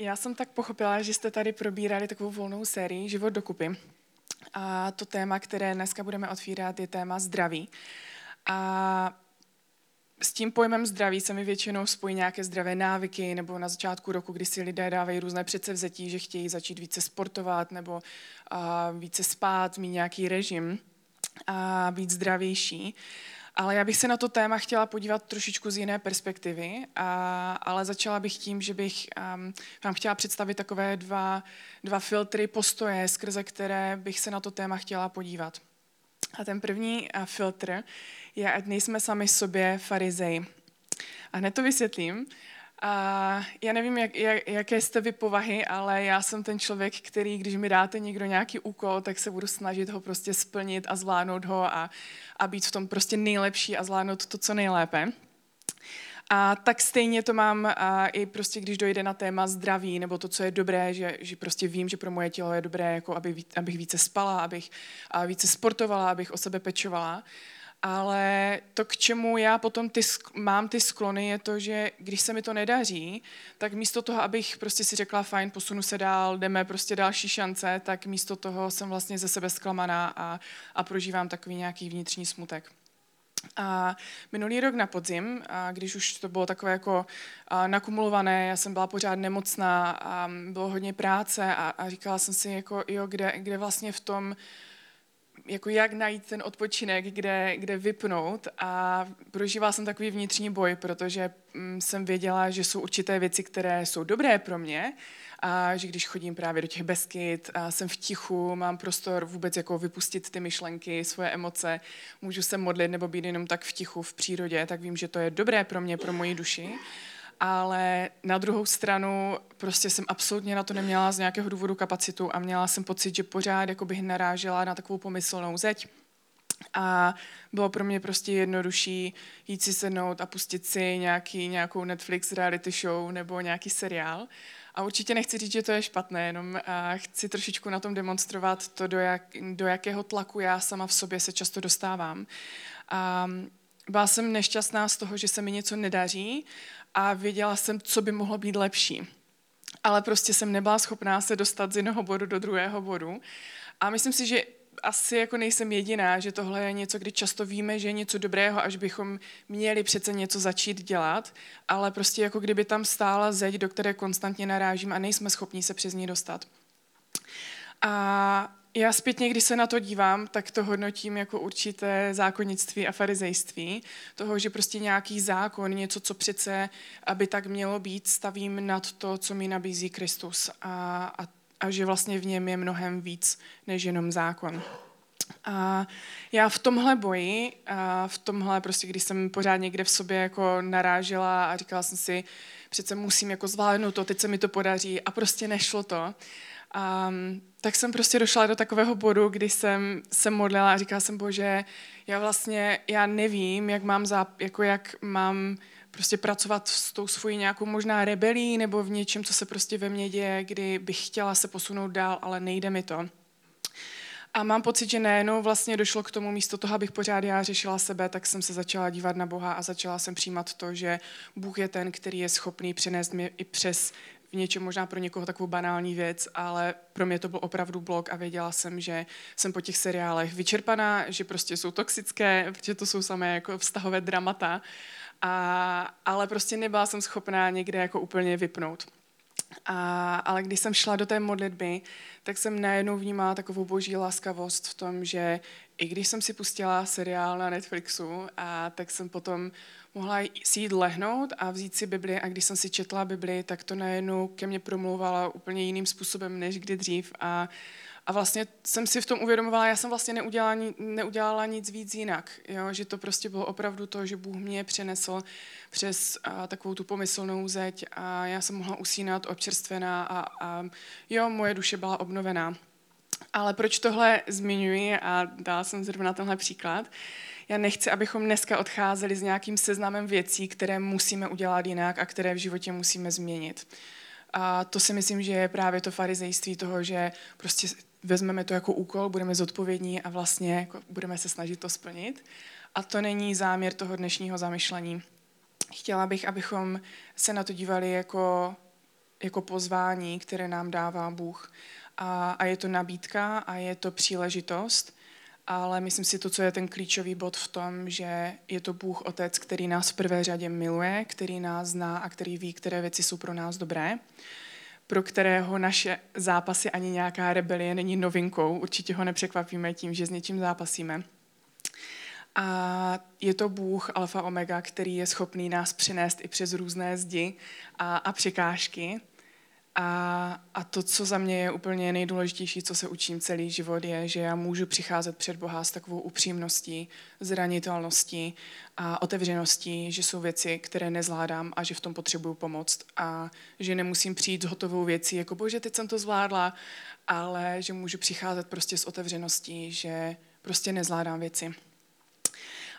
Já jsem tak pochopila, že jste tady probírali takovou volnou sérii Život dokupy. A to téma, které dneska budeme otvírat, je téma zdraví. A s tím pojmem zdraví se mi většinou spojí nějaké zdravé návyky, nebo na začátku roku, kdy si lidé dávají různé předsevzetí, že chtějí začít více sportovat nebo více spát, mít nějaký režim a být zdravější. Ale já bych se na to téma chtěla podívat trošičku z jiné perspektivy, ale začala bych tím, že bych vám chtěla představit takové dva filtry postoje, skrze které bych se na to téma chtěla podívat. A ten první filtr je, ať nejsme sami sobě farizeji. A hned to vysvětlím. A já nevím, jaké jste vy povahy, ale já jsem ten člověk, který, když mi dáte někdo nějaký úkol, tak se budu snažit ho prostě splnit a zvládnout ho a být v tom prostě nejlepší a zvládnout to, co nejlépe. A tak stejně to mám i prostě, když dojde na téma zdraví nebo to, co je dobré, že prostě vím, že pro moje tělo je dobré, jako abych více spala, abych více sportovala, abych o sebe pečovala. Ale to, k čemu já potom mám ty sklony, je to, že když se mi to nedaří, tak místo toho, abych prostě si řekla fajn, posunu se dál, jdeme prostě další šance, tak místo toho jsem vlastně ze sebe zklamaná a prožívám takový nějaký vnitřní smutek. A minulý rok na podzim, když už to bylo takové jako nakumulované, já jsem byla pořád nemocná a bylo hodně práce a říkala jsem si, jako, jo, kde vlastně v tom, jako jak najít ten odpočinek, kde vypnout, a prožívala jsem takový vnitřní boj, protože jsem věděla, že jsou určité věci, které jsou dobré pro mě, a že když chodím právě do těch Beskyd, a jsem v tichu, mám prostor vůbec jako vypustit ty myšlenky, svoje emoce, můžu se modlit nebo být jenom tak v tichu, v přírodě, tak vím, že to je dobré pro mě, pro moji duši. Ale na druhou stranu prostě jsem absolutně na to neměla z nějakého důvodu kapacitu a měla jsem pocit, že pořád jako bych narážela na takovou pomyslnou zeď. A bylo pro mě prostě jednodušší jít si sednout a pustit si nějakou Netflix reality show nebo nějaký seriál. A určitě nechci říct, že to je špatné, jenom chci trošičku na tom demonstrovat to, do jakého tlaku já sama v sobě se často dostávám. Byla jsem nešťastná z toho, že se mi něco nedaří a věděla jsem, co by mohlo být lepší. Ale prostě jsem nebyla schopná se dostat z jednoho bodu do druhého bodu. A myslím si, že asi jako nejsem jediná, že tohle je něco, kdy často víme, že je něco dobrého, až bychom měli přece něco začít dělat, ale prostě jako kdyby tam stála zeď, do které konstantně narážím a nejsme schopní se přes ní dostat. A já zpětně, když se na to dívám, tak to hodnotím jako určité zákonnictví a farizejství, toho, že prostě nějaký zákon, něco, co přece aby tak mělo být, stavím nad to, co mi nabízí Kristus, a že vlastně v něm je mnohem víc než jenom zákon. A já v tomhle boji, v tomhle prostě, když jsem pořád někde v sobě jako narážela a říkala jsem si, přece musím jako zvládnout to, teď se mi to podaří, a prostě nešlo to. Tak jsem prostě došla do takového bodu, kdy jsem se modlila a říkala jsem, Bože, já nevím, jak mám prostě pracovat s tou svojí nějakou možná rebelí nebo v něčem, co se prostě ve mně děje, kdy bych chtěla se posunout dál, ale nejde mi to. A mám pocit, že nejenom vlastně došlo k tomu, místo toho, abych pořád já řešila sebe, tak jsem se začala dívat na Boha a začala jsem přijímat to, že Bůh je ten, který je schopný přenést mě i přes v něčem možná pro někoho takovou banální věc, ale pro mě to byl opravdu blok a věděla jsem, že jsem po těch seriálech vyčerpaná, že prostě jsou toxické, protože to jsou samé jako vztahové dramata, ale prostě nebyla jsem schopná někde jako úplně vypnout. Ale když jsem šla do té modlitby, tak jsem najednou vnímala takovou boží laskavost v tom, že i když jsem si pustila seriál na Netflixu, tak jsem potom mohla si jít lehnout a vzít si Bibli, a když jsem si četla Bibli, tak to najednou ke mně promlouvala úplně jiným způsobem než kdy dřív a vlastně jsem si v tom uvědomovala, já jsem vlastně neudělala nic víc jinak, jo? Že to prostě bylo opravdu to, že Bůh mě přenesl přes takovou tu pomyslnou zeď a já jsem mohla usínat občerstvená a jo, moje duše byla obnovená. Ale proč tohle zmiňuji a dala jsem zrovna tenhle příklad? Já nechci, abychom dneska odcházeli s nějakým seznamem věcí, které musíme udělat jinak a které v životě musíme změnit. A to si myslím, že je právě to farizejství toho, že prostě vezmeme to jako úkol, budeme zodpovědní a vlastně jako budeme se snažit to splnit. A to není záměr toho dnešního zamyšlení. Chtěla bych, abychom se na to dívali jako jako pozvání, které nám dává Bůh. A je to nabídka a je to příležitost, ale myslím si to, co je ten klíčový bod v tom, že je to Bůh Otec, který nás v prvé řadě miluje, který nás zná a který ví, které věci jsou pro nás dobré, pro kterého naše zápasy ani nějaká rebelie není novinkou, určitě ho nepřekvapíme tím, že s něčím zápasíme. A je to Bůh Alfa Omega, který je schopný nás přenést i přes různé zdi a překážky. A to, co za mě je úplně nejdůležitější, co se učím celý život, je, že já můžu přicházet před Boha s takovou upřímností, zranitelností a otevřeností, že jsou věci, které nezvládám a že v tom potřebuju pomoct a že nemusím přijít s hotovou věcí, jako bože, teď jsem to zvládla, ale že můžu přicházet prostě s otevřeností, že prostě nezvládám věci.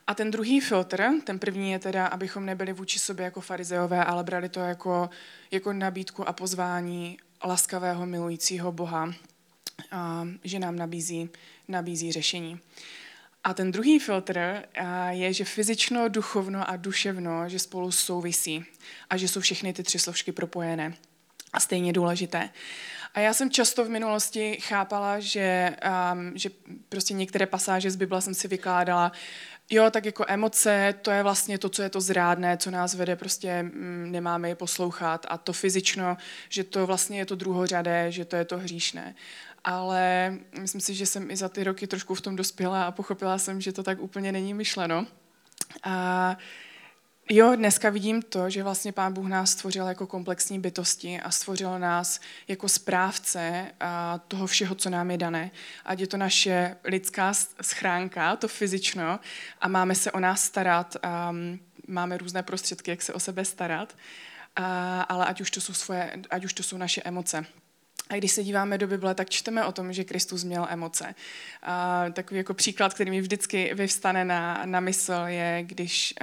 A ten druhý filtr, ten první je teda, abychom nebyli vůči sobě jako farizeové, ale brali to jako nabídku a pozvání laskavého milujícího Boha, že nám nabízí řešení. A ten druhý filtr je, že fyzično, duchovno a duševno, že spolu souvisí a že jsou všechny ty tři složky propojené a stejně důležité. A já jsem často v minulosti chápala, že prostě některé pasáže z Bible jsem si vykládala, jo, tak jako emoce, to je vlastně to, co je to zrádné, co nás vede, prostě nemáme je poslouchat a to fyzično, že to vlastně je to druhořadé, že to je to hříšné. Ale myslím si, že jsem i za ty roky trošku v tom dospěla a pochopila jsem, že to tak úplně není myšleno. A jo, dneska vidím to, že vlastně Pán Bůh nás stvořil jako komplexní bytosti a stvořil nás jako správce toho všeho, co nám je dané. Ať je to naše lidská schránka, to fyzično, a máme se o nás starat, máme různé prostředky, jak se o sebe starat, ale ať už to jsou naše emoce. A když se díváme do Bible, tak čteme o tom, že Kristus měl emoce. Takový jako příklad, který mi vždycky vyvstane na mysl, je, když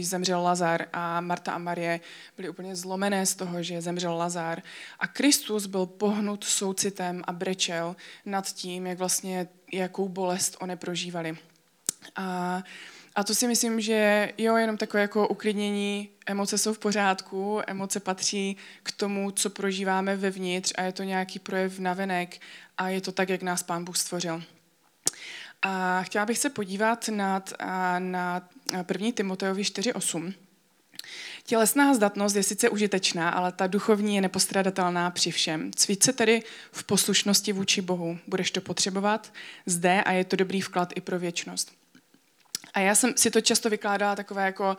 zemřel Lazar a Marta a Marie byly úplně zlomené z toho, že zemřel Lazar. A Kristus byl pohnut soucitem a brečel nad tím, jak vlastně, jakou bolest oni prožívali. A to si myslím, že jo, jenom takové jako uklidnění, emoce jsou v pořádku, emoce patří k tomu, co prožíváme vevnitř a je to nějaký projev navenek a je to tak, jak nás Pán Bůh stvořil. A chtěla bych se podívat na 1. Timotejovi 4:8. Tělesná zdatnost je sice užitečná, ale ta duchovní je nepostradatelná při všem. Cvič se tedy v poslušnosti vůči Bohu. Budeš to potřebovat zde a je to dobrý vklad i pro věčnost. A já jsem si to často vykládala takové jako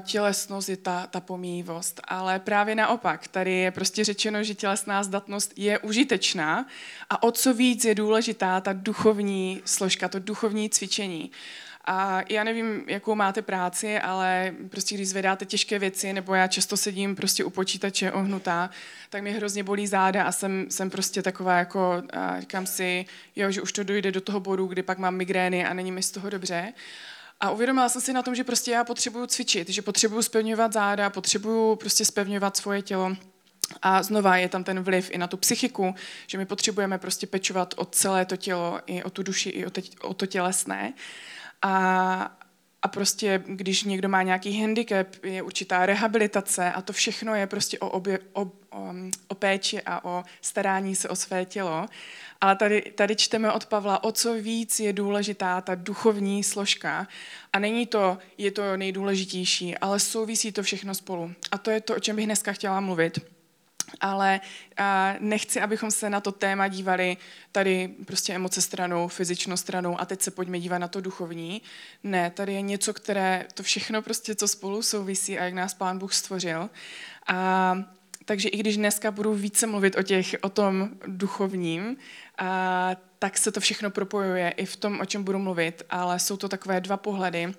tělesnost je ta pomíjivost, ale právě naopak, tady je prostě řečeno, že tělesná zdatnost je užitečná a o co víc je důležitá ta duchovní složka, to duchovní cvičení. A já nevím, jakou máte práci, ale prostě když zvedáte těžké věci, nebo já často sedím prostě u počítače ohnutá, tak mě hrozně bolí záda a jsem prostě taková jako, říkám si, jo, že už to dojde do toho bodu, kdy pak mám migrény a není mi z toho dobře. A uvědomila jsem si na tom, že prostě já potřebuju cvičit, že potřebuju zpevňovat záda, potřebuju prostě zpevňovat svoje tělo. A znova je tam ten vliv i na tu psychiku, že my potřebujeme prostě pečovat o celé to tělo, i o tu duši, i o to tělesné. A prostě, když někdo má nějaký handicap, je určitá rehabilitace a to všechno je prostě o péči a o starání se o své tělo. Ale tady čteme od Pavla, o co víc je důležitá ta duchovní složka. A není to, je to nejdůležitější, ale souvisí to všechno spolu. A to je to, o čem bych dneska chtěla mluvit. Ale nechci, abychom se na to téma dívali tady prostě emoce stranou, fyzično stranou a teď se pojďme dívat na to duchovní. Ne, tady je něco, které to všechno prostě, co spolu souvisí a jak nás Pán Bůh stvořil. Takže i když dneska budu více mluvit o tom duchovním, tak se to všechno propojuje i v tom, o čem budu mluvit, ale jsou to takové dva pohledy,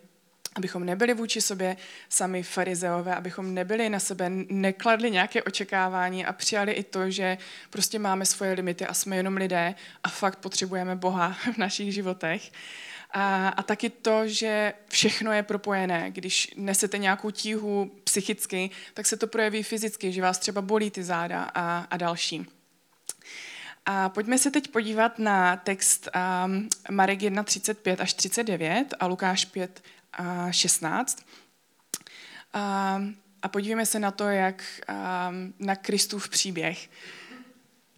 abychom nebyli vůči sobě sami farizeové, abychom nebyli na sebe, nekladli nějaké očekávání a přijali i to, že prostě máme svoje limity a jsme jenom lidé a fakt potřebujeme Boha v našich životech. A taky to, že všechno je propojené. Když nesete nějakou tíhu psychicky, tak se to projeví fyzicky, že vás třeba bolí ty záda a další. A pojďme se teď podívat na text Marek 1:35 až 39 a Lukáš 5:16. a podívejme se na to, jak na Kristův příběh.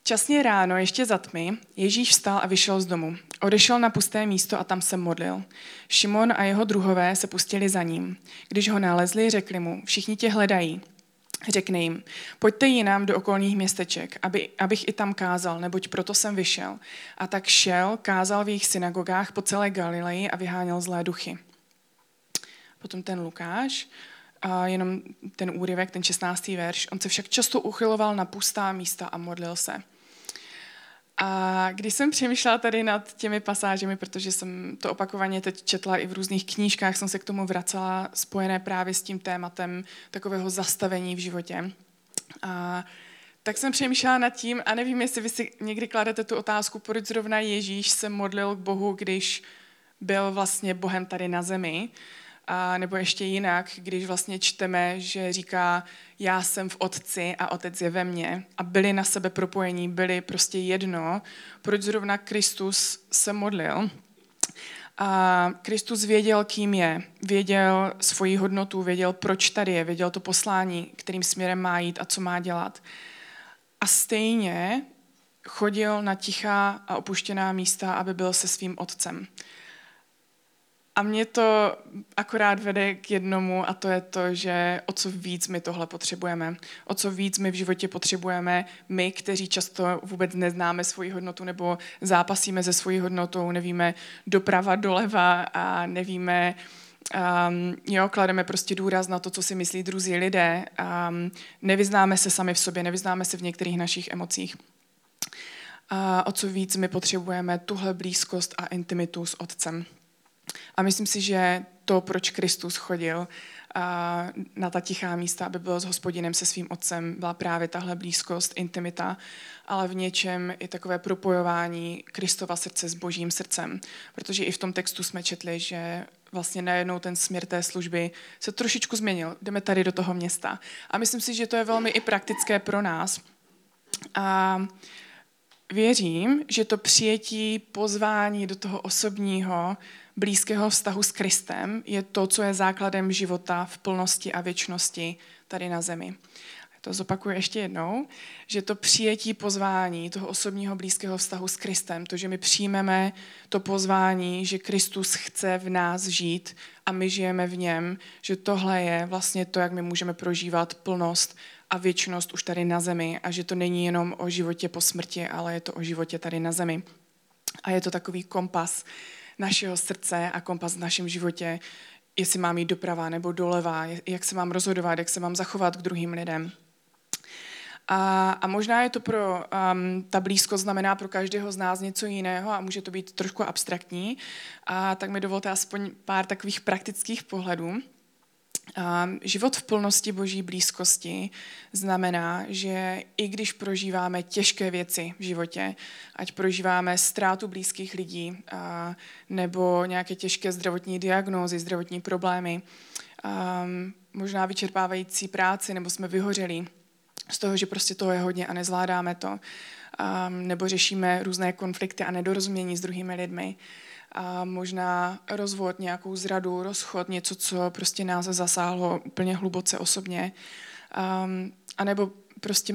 Časně ráno, ještě za tmy, Ježíš vstal a vyšel z domu. Odešel na pusté místo a tam se modlil. Šimon a jeho druhové se pustili za ním. Když ho nalezli, řekli mu, všichni tě hledají. Řekne jim, pojďte jinam do okolních městeček, abych i tam kázal, neboť proto jsem vyšel. A tak šel, kázal v jejich synagogách po celé Galileji a vyháněl zlé duchy. Potom ten Lukáš, jenom ten úryvek, ten 16. verš, on se však často uchyloval na pustá místa a modlil se. A když jsem přemýšlela tady nad těmi pasážemi, protože jsem to opakovaně teď četla i v různých knížkách, jsem se k tomu vracela, spojené právě s tím tématem takového zastavení v životě. A tak jsem přemýšlela nad tím, a nevím, jestli vy si někdy kladete tu otázku, proč zrovna Ježíš se modlil k Bohu, když byl vlastně Bohem tady na zemi. A nebo ještě jinak, když vlastně čteme, že říká, já jsem v Otci a Otec je ve mně a byli na sebe propojení, byli prostě jedno, proč zrovna Kristus se modlil. A Kristus věděl, kým je, věděl svoji hodnotu, věděl, proč tady je, věděl to poslání, kterým směrem má jít a co má dělat. A stejně chodil na tichá a opuštěná místa, aby byl se svým Otcem. A mě to akorát vede k jednomu, a to je to, že o co víc my tohle potřebujeme. O co víc my v životě potřebujeme, my, kteří často vůbec neznáme svoji hodnotu nebo zápasíme se svojí hodnotou, nevíme doprava, doleva a nevíme, klademe prostě důraz na to, co si myslí druzí lidé. Nevyznáme se sami v sobě, nevyznáme se v některých našich emocích. A o co víc my potřebujeme tuhle blízkost a intimitu s Otcem. A myslím si, že to, proč Kristus chodil na ta tichá místa, aby byl s Hospodinem, se svým Otcem, byla právě tahle blízkost, intimita, ale v něčem i takové propojování Kristova srdce s Božím srdcem. Protože i v tom textu jsme četli, že vlastně najednou ten směr té služby se trošičku změnil. Jdeme tady do toho města. A myslím si, že to je velmi i praktické pro nás. A věřím, že to přijetí pozvání do toho osobního, blízkého vztahu s Kristem je to, co je základem života v plnosti a věčnosti tady na zemi. To zopakuju ještě jednou, že to přijetí pozvání toho osobního blízkého vztahu s Kristem, to, že my přijmeme to pozvání, že Kristus chce v nás žít a my žijeme v něm, že tohle je vlastně to, jak my můžeme prožívat plnost a věčnost už tady na zemi a že to není jenom o životě po smrti, ale je to o životě tady na zemi. A je to takový kompas našeho srdce a kompas v našem životě, jestli mám jít doprava nebo doleva, jak se mám rozhodovat, jak se mám zachovat k druhým lidem. A možná je to pro, ta blízkost znamená pro každého z nás něco jiného a může to být trošku abstraktní, a tak mi dovolte aspoň pár takových praktických pohledů. Život v plnosti Boží blízkosti znamená, že i když prožíváme těžké věci v životě, ať prožíváme ztrátu blízkých lidí nebo nějaké těžké zdravotní diagnózy, zdravotní problémy, možná vyčerpávající práci nebo jsme vyhořeli z toho, že prostě toho je hodně a nezvládáme to, nebo řešíme různé konflikty a nedorozumění s druhými lidmi, a možná rozvod, nějakou zradu, rozchod, něco, co prostě nás zasáhlo úplně hluboce osobně. A nebo prostě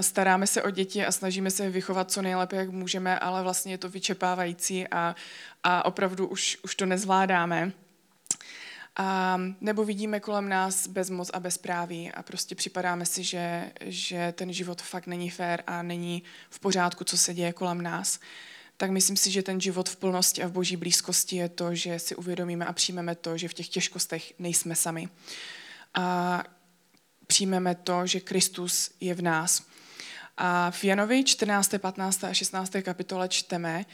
staráme se o děti a snažíme se vychovat co nejlépe, jak můžeme, ale vlastně je to vyčerpávající a opravdu už to nezvládáme. A nebo vidíme kolem nás bezmoc a bezpráví a prostě připadáme si, že ten život fakt není fér a není v pořádku, co se děje kolem nás. Tak myslím si, že ten život v plnosti a v Boží blízkosti je to, že si uvědomíme a přijmeme to, že v těch těžkostech nejsme sami. A přijmeme to, že Kristus je v nás. A v Janovi 14., 15. a 16. kapitole čteme,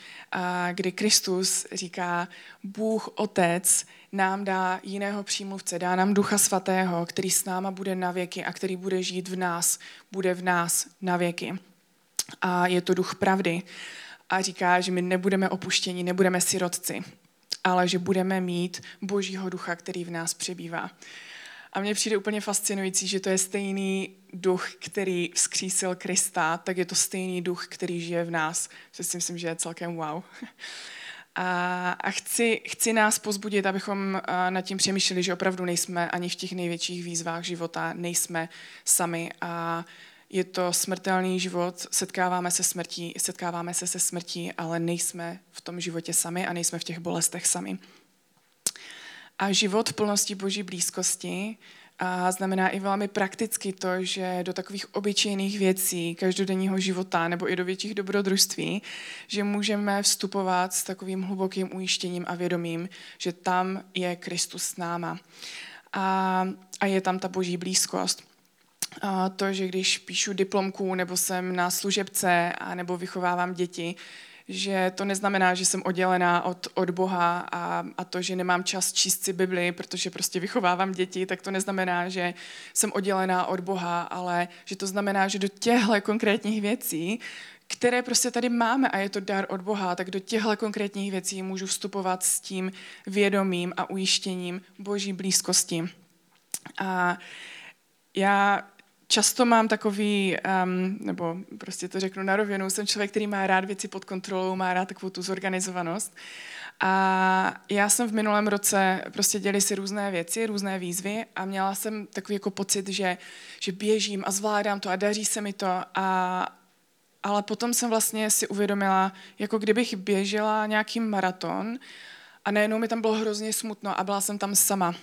kdy Kristus říká, Bůh Otec nám dá jiného přímluvce, dá nám Ducha Svatého, který s náma bude navěky a který bude žít v nás, bude v nás navěky. A je to Duch pravdy. A říká, že my nebudeme opuštěni, nebudeme sirotci, ale že budeme mít Božího Ducha, který v nás přebývá. A mně přijde úplně fascinující, že to je stejný Duch, který vzkřísil Krista, tak je to stejný Duch, který žije v nás. Myslím, že je celkem wow. A chci nás povzbudit, abychom nad tím přemýšleli, že opravdu nejsme ani v těch největších výzvách života, nejsme sami a je to smrtelný život, setkáváme se se smrtí, ale nejsme v tom životě sami a nejsme v těch bolestech sami. A život v plnosti Boží blízkosti a znamená i velmi prakticky to, že do takových obyčejných věcí každodenního života nebo i do větších dobrodružství, že můžeme vstupovat s takovým hlubokým ujištěním a vědomím, že tam je Kristus s náma a je tam ta Boží blízkost. A to, že když píšu diplomku nebo jsem na služebce a nebo vychovávám děti, že to neznamená, že jsem oddělená od Boha a to, že nemám čas číst si Bibli, protože prostě vychovávám děti, tak to neznamená, že jsem oddělená od Boha, ale že to znamená, že do těchto konkrétních věcí, které prostě tady máme a je to dar od Boha, tak do těchto konkrétních věcí můžu vstupovat s tím vědomím a ujištěním Boží blízkosti. A já často mám takový, nebo prostě to řeknu na rovinu, jsem člověk, který má rád věci pod kontrolou, má rád takovou tu zorganizovanost. A já jsem v minulém roce prostě dělali si různé věci, různé výzvy a měla jsem takový jako pocit, že běžím a zvládám to a daří se mi to. Ale potom jsem vlastně si uvědomila, jako kdybych běžela nějaký maraton a najednou mi tam bylo hrozně smutno a byla jsem tam sama.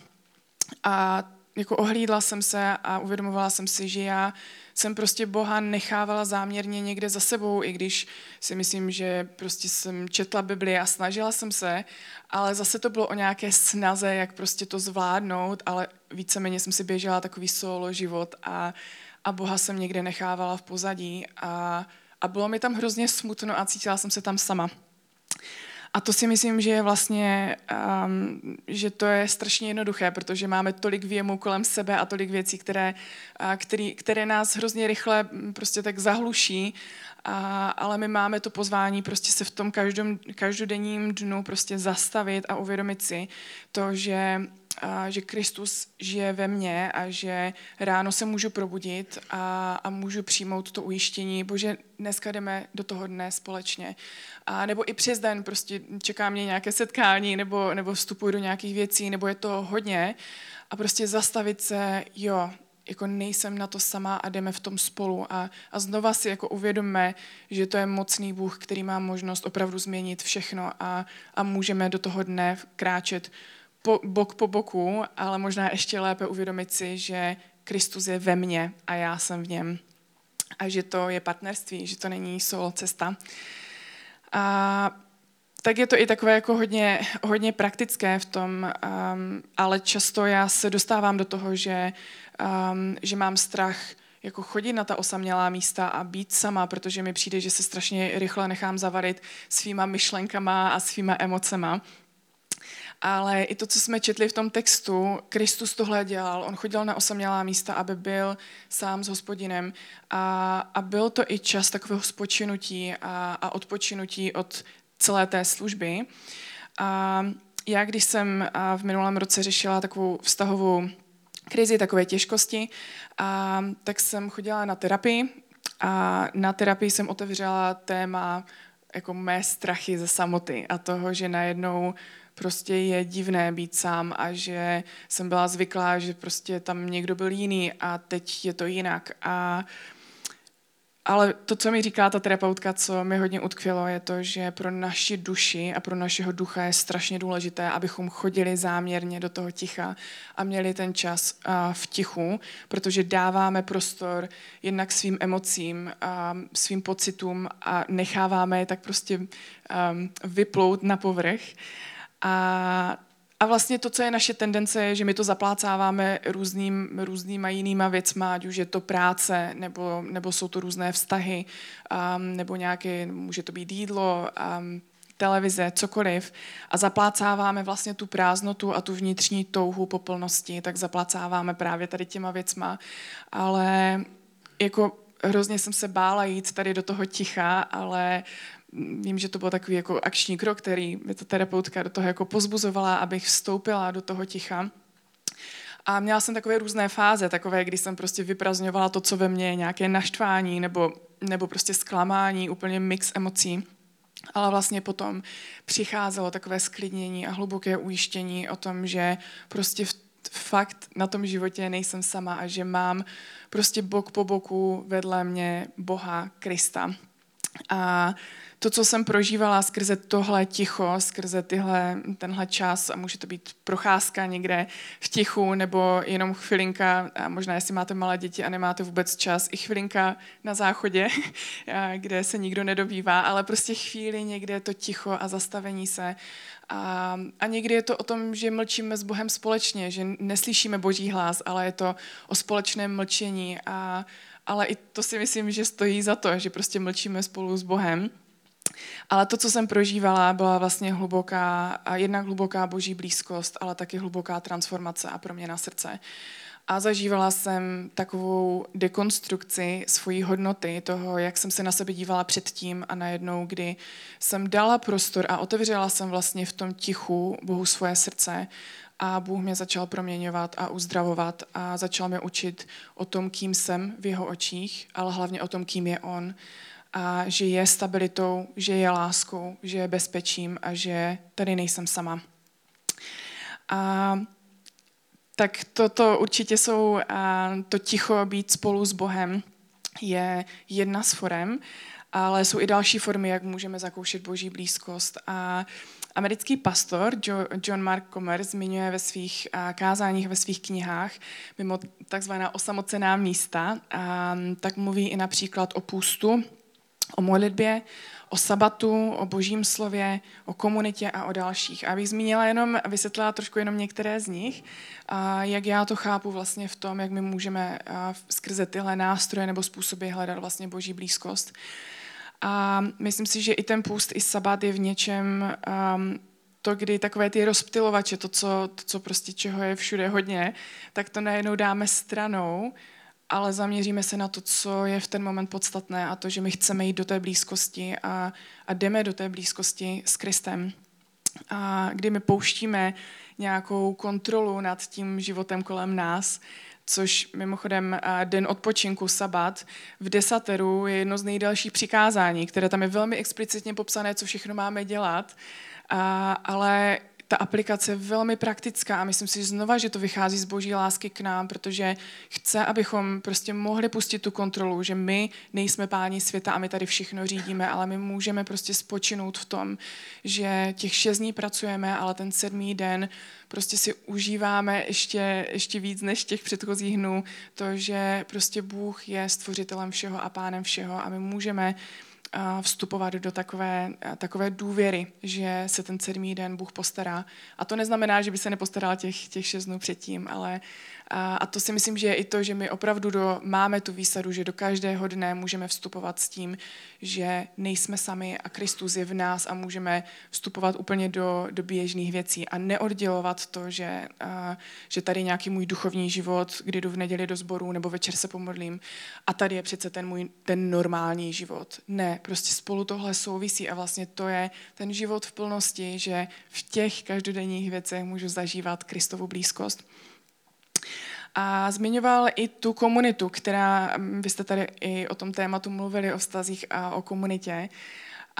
A jako ohlídla jsem se a uvědomovala jsem si, že já jsem prostě Boha nechávala záměrně někde za sebou, i když si myslím, že prostě jsem četla Bibli a snažila jsem se, ale zase to bylo o nějaké snaze, jak prostě to zvládnout, ale víceméně jsem si běžela takový solo život a Boha jsem někde nechávala v pozadí a bylo mi tam hrozně smutno a cítila jsem se tam sama. A to si myslím, že je vlastně, že to je strašně jednoduché, protože máme tolik věmů kolem sebe a tolik věcí, které nás hrozně rychle prostě tak zahluší, ale my máme to pozvání prostě se v tom každodenním dnu prostě zastavit a uvědomit si to, že Kristus žije ve mně a že ráno se můžu probudit a můžu přijmout to ujištění, Bože, dneska jdeme do toho dne společně. A nebo i přes den prostě čeká mě nějaké setkání nebo vstupuji do nějakých věcí, nebo je to hodně a prostě zastavit se, jo, jako nejsem na to sama a jdeme v tom spolu a znova si jako uvědomme, že to je mocný Bůh, který má možnost opravdu změnit všechno a můžeme do toho dne kráčet bok po boku, ale možná ještě lépe uvědomit si, že Kristus je ve mně a já jsem v něm. A že to je partnerství, že to není solo cesta. A tak je to i takové jako hodně praktické v tom, ale často já se dostávám do toho, že mám strach jako chodit na ta osamělá místa a být sama, protože mi přijde, že se strašně rychle nechám zavarit svýma myšlenkama a svýma emocema. Ale i to, co jsme četli v tom textu, Kristus tohle dělal. On chodil na osamělá místa, aby byl sám s Hospodinem. A byl to i čas takového spočinutí a odpočinutí od celé té služby. A já, když jsem v minulém roce řešila takovou vztahovou krizi, takové těžkosti, tak jsem chodila na terapii. A na terapii jsem otevřela téma jako mé strachy ze samoty a toho, že najednou prostě je divné být sám a že jsem byla zvyklá, že prostě tam někdo byl jiný a teď je to jinak. Ale to, co mi říká ta terapeutka, co mi hodně utkvělo, je to, že pro naši duši a pro našeho ducha je strašně důležité, abychom chodili záměrně do toho ticha a měli ten čas v tichu, protože dáváme prostor jednak svým emocím, svým pocitům a necháváme je tak prostě vyplout na povrch. A vlastně to, co je naše tendence, je, že my to zaplácáváme různýma jinýma věcma, ať už je to práce, nebo jsou to různé vztahy, nebo nějaké, může to být jídlo, televize, cokoliv. A zaplácáváme vlastně tu prázdnotu a tu vnitřní touhu po plnosti, tak zaplácáváme právě tady těma věcma. Ale jako hrozně jsem se bála jít tady do toho ticha, ale vím, že to byl takový jako akční krok, který mě ta terapeutka do toho jako pozbuzovala, abych vstoupila do toho ticha. A měla jsem takové různé fáze, takové, kdy jsem prostě vyprazňovala to, co ve mně je nějaké naštvání nebo prostě zklamání, úplně mix emocí. Ale vlastně potom přicházelo takové sklidnění a hluboké ujištění o tom, že prostě fakt na tom životě nejsem sama a že mám prostě bok po boku vedle mě Boha Krista. A to, co jsem prožívala skrze tohle ticho, skrze tenhle čas, a může to být procházka někde v tichu, nebo jenom chvilinka, a možná jestli máte malé děti a nemáte vůbec čas, i chvilinka na záchodě, kde se nikdo nedobývá, ale prostě chvíli někde je to ticho a zastavení se. A někdy je to o tom, že mlčíme s Bohem společně, že neslyšíme Boží hlas, ale je to o společném mlčení. Ale i to si myslím, že stojí za to, že prostě mlčíme spolu s Bohem. Ale to, co jsem prožívala, byla vlastně hluboká Boží blízkost, ale taky hluboká transformace a proměna srdce. A zažívala jsem takovou dekonstrukci svojí hodnoty, toho, jak jsem se na sebe dívala předtím, a najednou, kdy jsem dala prostor a otevřela jsem vlastně v tom tichu Bohu svoje srdce, a Bůh mě začal proměňovat a uzdravovat a začal mě učit o tom, kým jsem v jeho očích, ale hlavně o tom, kým je on. A že je stabilitou, že je láskou, že je bezpečím a že tady nejsem sama. A tak toto určitě jsou, to ticho být spolu s Bohem je jedna z forem, ale jsou i další formy, jak můžeme zakoušet Boží blízkost. A americký pastor John Mark Comer zmiňuje ve svých kázáních, ve svých knihách, mimo takzvaná osamocená místa, tak mluví i například o půstu, o modlitbě, o sabatu, o Božím slově, o komunitě a o dalších. A bych zmínila jenom, vysvětlila trošku jenom některé z nich, a jak já to chápu vlastně v tom, jak my můžeme skrze tyhle nástroje nebo způsoby hledat vlastně Boží blízkost. A myslím si, že i ten půst, i sabat je v něčem to, kdy takové ty rozptylovače, to, co prostě čeho je všude hodně, tak to najednou dáme stranou, ale zaměříme se na to, co je v ten moment podstatné, a to, že my chceme jít do té blízkosti a jdeme do té blízkosti s Kristem. A kdy my pouštíme nějakou kontrolu nad tím životem kolem nás, což mimochodem den odpočinku, sabat, v desateru je jedno z nejdelších přikázání, které tam je velmi explicitně popsané, co všechno máme dělat, ale ta aplikace je velmi praktická a myslím si znova, že to vychází z Boží lásky k nám, protože chce, abychom prostě mohli pustit tu kontrolu, že my nejsme páni světa a my tady všechno řídíme, ale my můžeme prostě spočinout v tom, že těch 6 dní pracujeme, ale ten 7. den prostě si užíváme ještě víc než těch předchozích dnů, to, že prostě Bůh je stvořitelem všeho a pánem všeho a my můžeme vstupovat do takové důvěry, že se ten 7. den Bůh postará. A to neznamená, že by se nepostaral těch 6 dnů předtím, ale a to si myslím, že je i to, že my opravdu máme tu výsadu, že do každého dne můžeme vstupovat s tím, že nejsme sami a Kristus je v nás a můžeme vstupovat úplně do běžných věcí a neoddělovat to, že tady nějaký můj duchovní život, kdy jdu v neděli do sboru nebo večer se pomodlím a tady je přece ten normální život. Ne, prostě spolu tohle souvisí a vlastně to je ten život v plnosti, že v těch každodenních věcech můžu zažívat Kristovu blízkost. A zmiňoval i tu komunitu, která, vy jste tady i o tom tématu mluvili, o vztazích a o komunitě.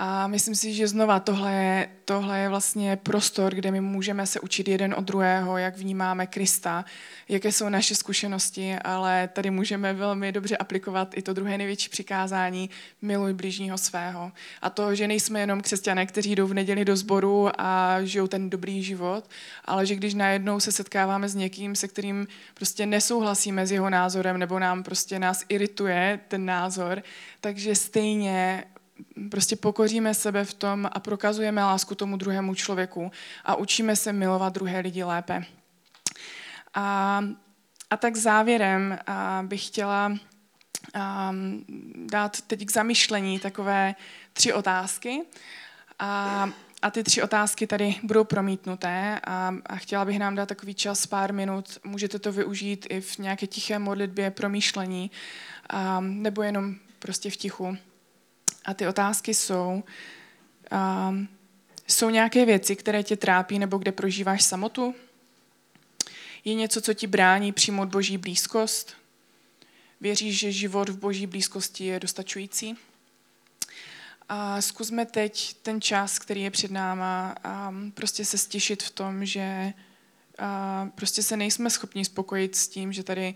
A myslím si, že znova tohle je vlastně prostor, kde my můžeme se učit jeden od druhého, jak vnímáme Krista, jaké jsou naše zkušenosti, ale tady můžeme velmi dobře aplikovat i to druhé největší přikázání, miluj blížního svého. A to, že nejsme jenom křesťané, kteří jdou v neděli do sboru a žijou ten dobrý život, ale že když najednou se setkáváme s někým, se kterým prostě nesouhlasíme s jeho názorem nebo nám prostě nás irituje ten názor, takže stejně prostě pokoříme sebe v tom a prokazujeme lásku tomu druhému člověku a učíme se milovat druhé lidi lépe. A tak závěrem bych chtěla dát teď k zamyšlení takové 3 otázky. A ty 3 otázky tady budou promítnuté a chtěla bych nám dát takový čas, pár minut. Můžete to využít i v nějaké tiché modlitbě, promýšlení, nebo jenom prostě v tichu. A ty otázky jsou nějaké věci, které tě trápí nebo kde prožíváš samotu? Je něco, co ti brání přijmout Boží blízkost? Věříš, že život v Boží blízkosti je dostačující? A zkusme teď ten čas, který je před náma, a prostě se stišit v tom, že prostě se nejsme schopni spokojit s tím, že tady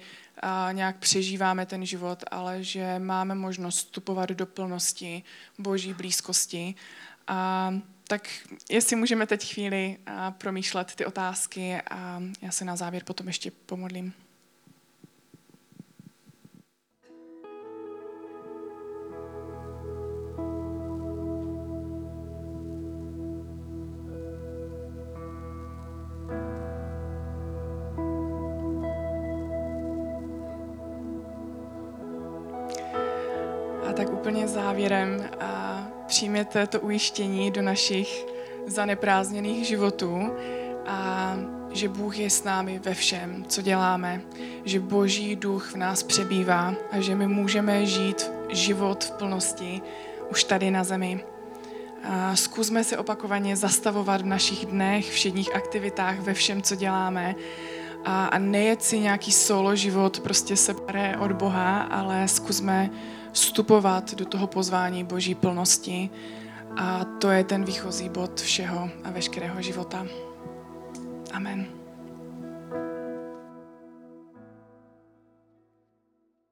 nějak přežíváme ten život, ale že máme možnost vstupovat do plnosti Boží blízkosti. Tak jestli můžeme teď chvíli promýšlet ty otázky a já se na závěr potom ještě pomodlím. Úplně závěrem a přijměte to ujištění do našich zaneprázdněných životů, a že Bůh je s námi ve všem, co děláme, že Boží duch v nás přebývá a že my můžeme žít život v plnosti už tady na zemi. A zkusme se opakovaně zastavovat v našich dnech, všedních aktivitách, ve všem, co děláme, a nejet si nějaký solo život, prostě separé od Boha, ale zkusme vstupovat do toho pozvání Boží plnosti, a to je ten výchozí bod všeho a veškerého života. Amen.